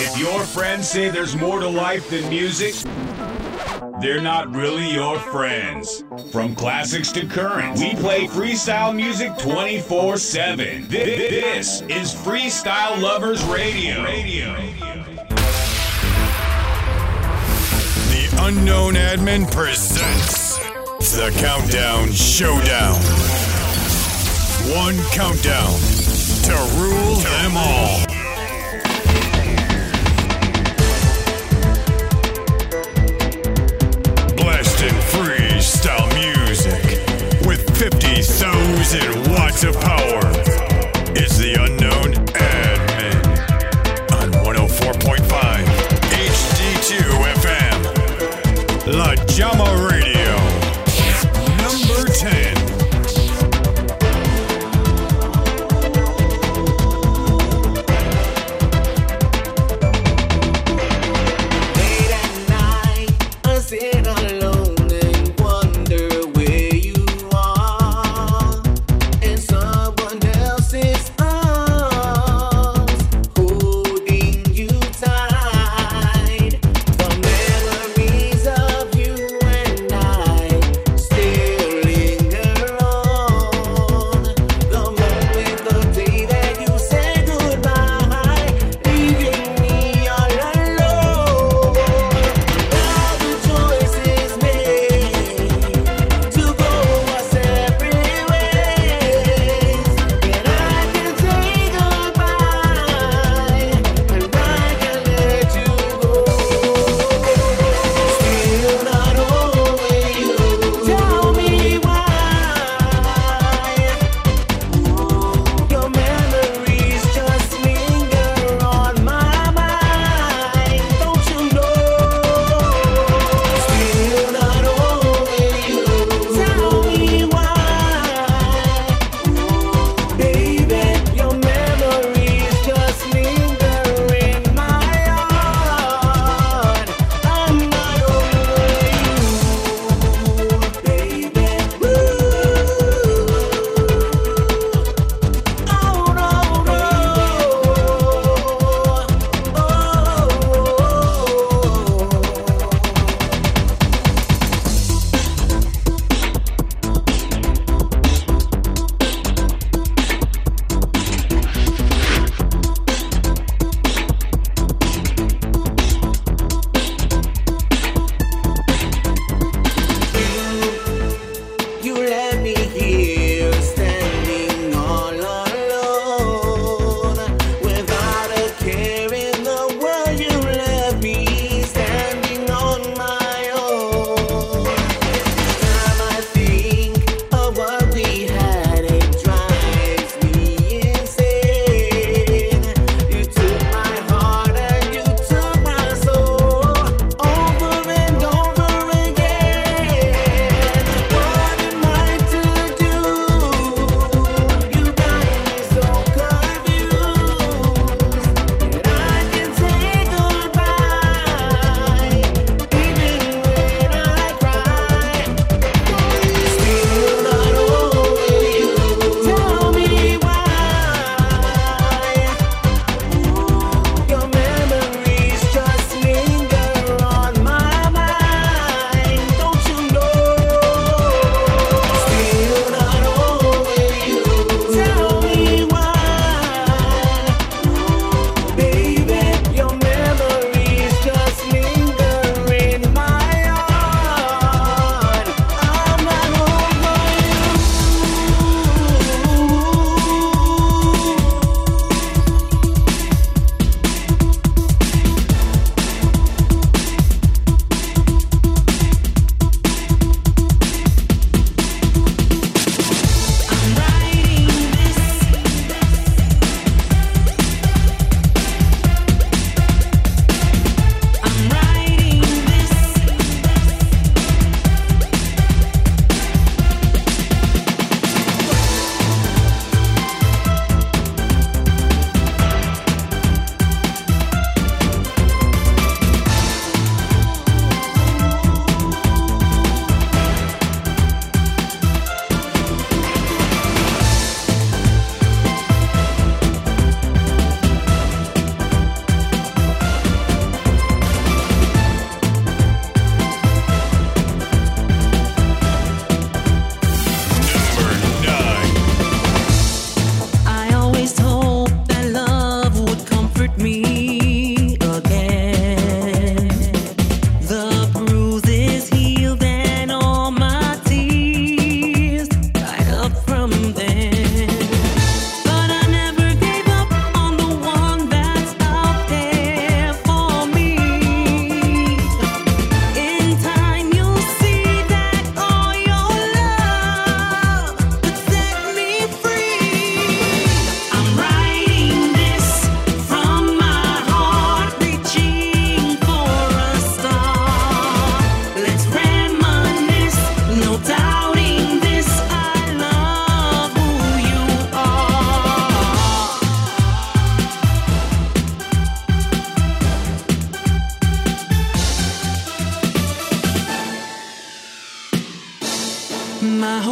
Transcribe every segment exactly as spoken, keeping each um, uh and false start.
If your friends say there's more to life than music, they're not really your friends. From classics to current, we play freestyle music twenty-four seven. This is Freestyle Lovers Radio. The Unknown Admin presents The Countdown Showdown. One countdown to rule them all. Freestyle music with fifty thousand watts of power. It's the Unknown Admin on one oh four point five H D two F M, La Llama Radio, number ten.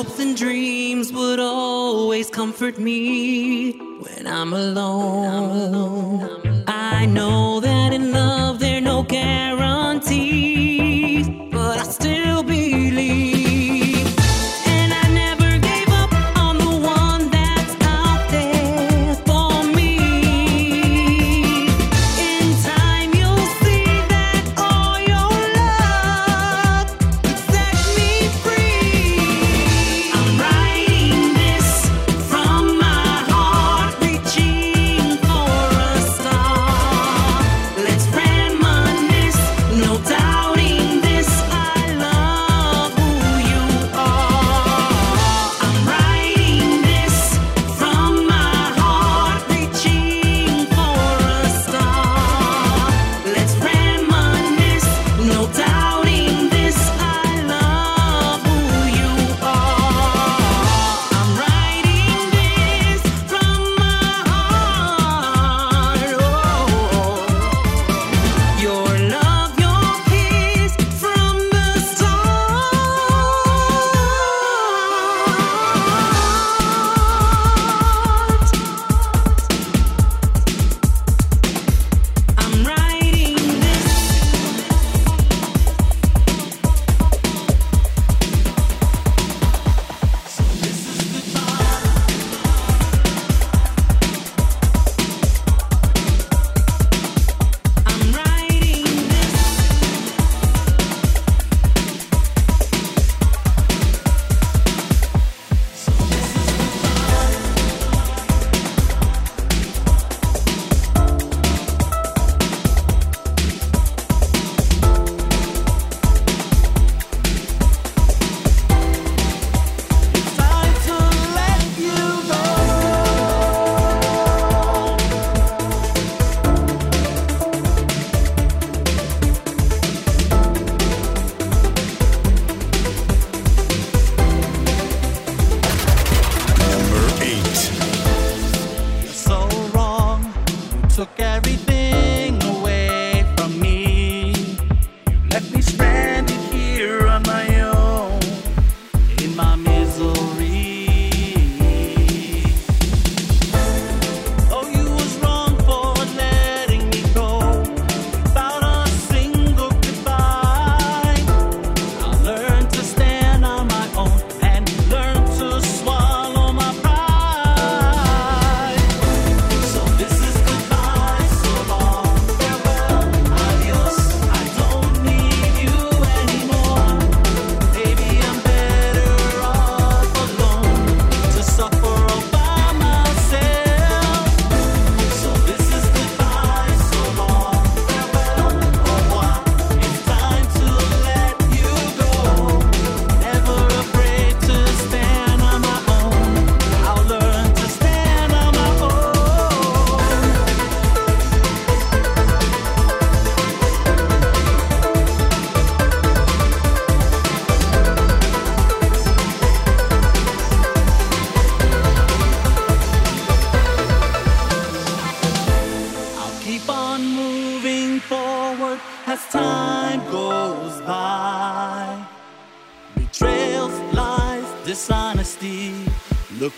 hopes and dreams would always comfort me when I'm alone. I know that in love there are no guarantees, but I still believe.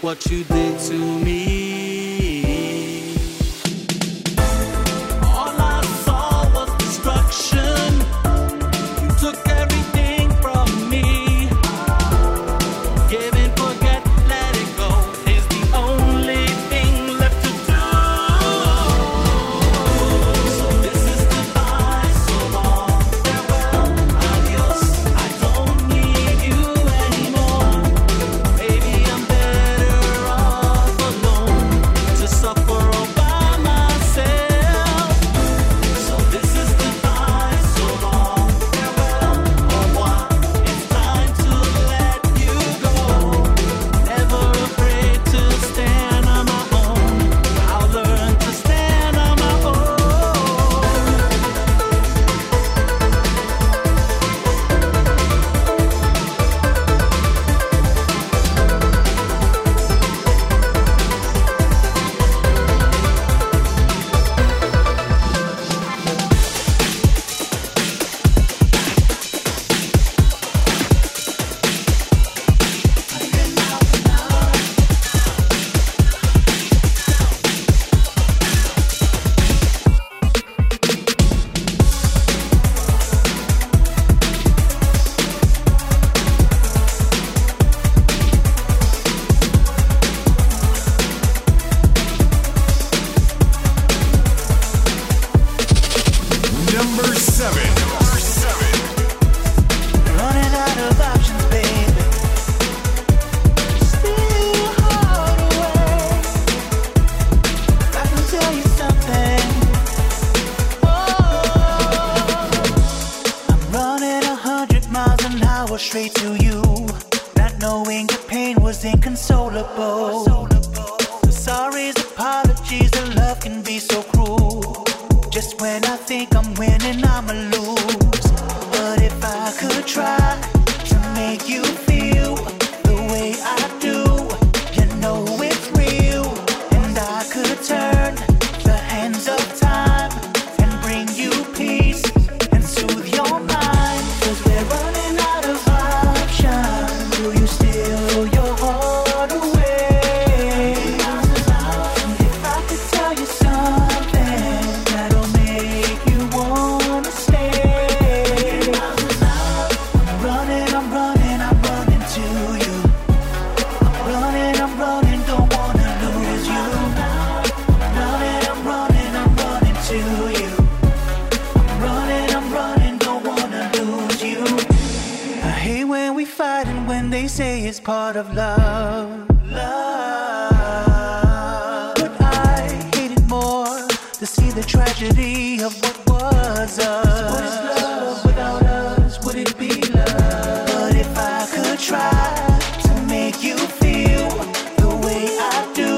What you did to me. Number seven. Number seven. Running out of options, baby. Steal your heart away. I can tell you something. Oh, I'm running a hundred miles an hour straight to you, not knowing your pain was inconsolable. Sorry's, apologies, and love can be so cruel. Just when I think I'm winning, I'ma lose. But if I could try to make you feel the way I do, you know it's real. And I could turn the hands of time and bring you peace and soothe your mind. 'Cause we're running out of options. Do you steal your heart away? Say it's part of love, love. But I hate it more to see the tragedy of what was us. What is love without us? Would it be love? But if I could try to make you feel the way I do,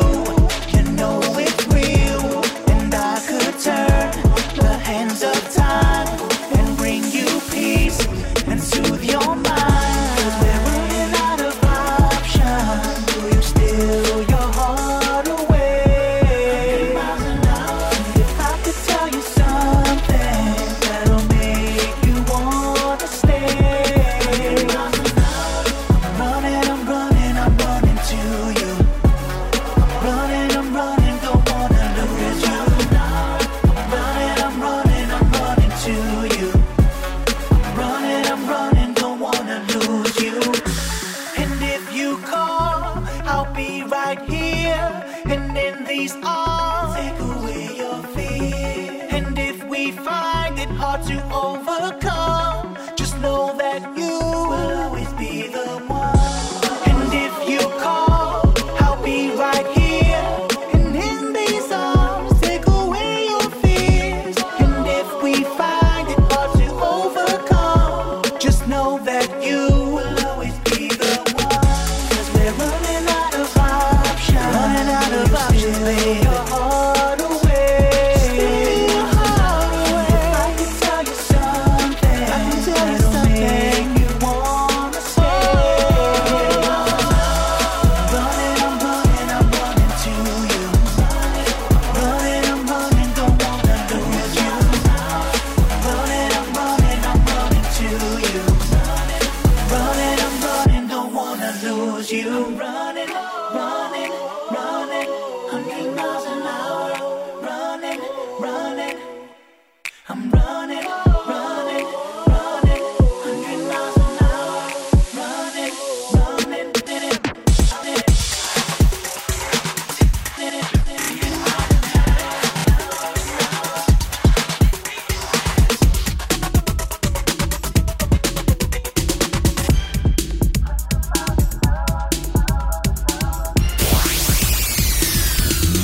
you know it's real. And I could turn the hands of time and bring you peace and soothe your mind.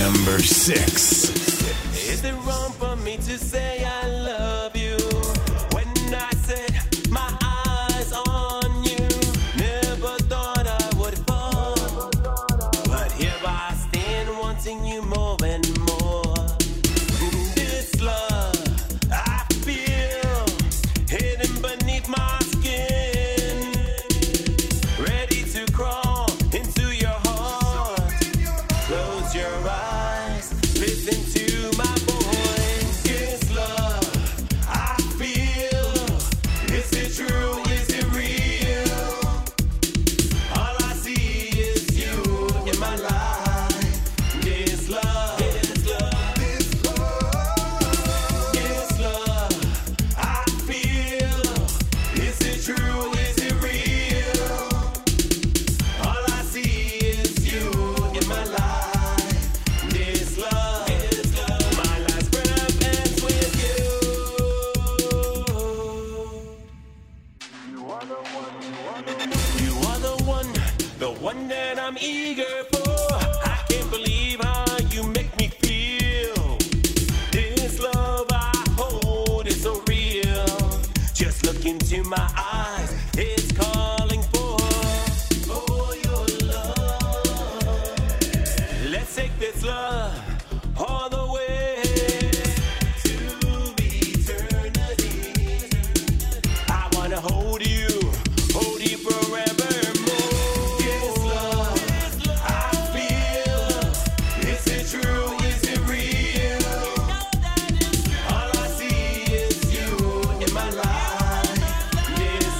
Number six. Is it wrong for me to say I love you? look into my eyes, it's calling for, oh, your love. Let's take this love all the way to eternity. I want to hold you, hold you forevermore. This love, this love I feel, is it true? All I see is you in my life. This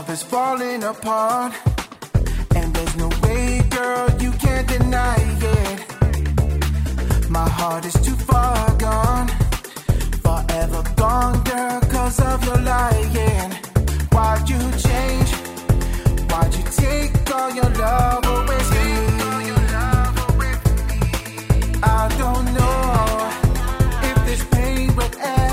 love is falling apart, and there's no way, girl, you can't deny it. My heart is too far gone, forever gone, girl, cause of your lying. Why'd you change? Why'd you take all your love away from me? I don't know if this pain will ever.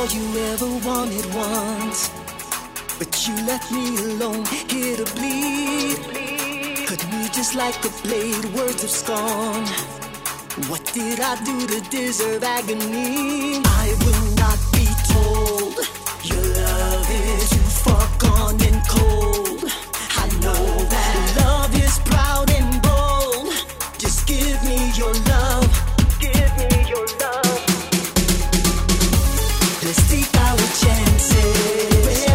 all you ever wanted once, but you left me alone, here to bleed. Cut me just like a blade, words of scorn. What did I do to deserve agony? I will not be told your love is too far gone and cold. I know that love is proud and bold. Just give me your love. Give me your love. Let's take our chances. I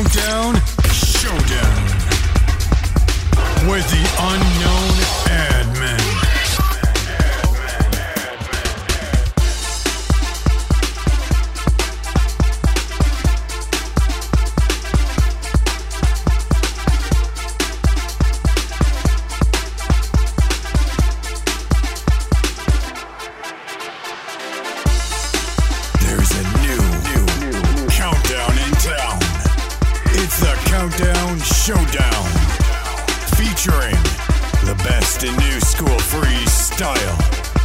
Countdown Showdown with the Unknown Admin. Showdown, featuring the best in new school freestyle.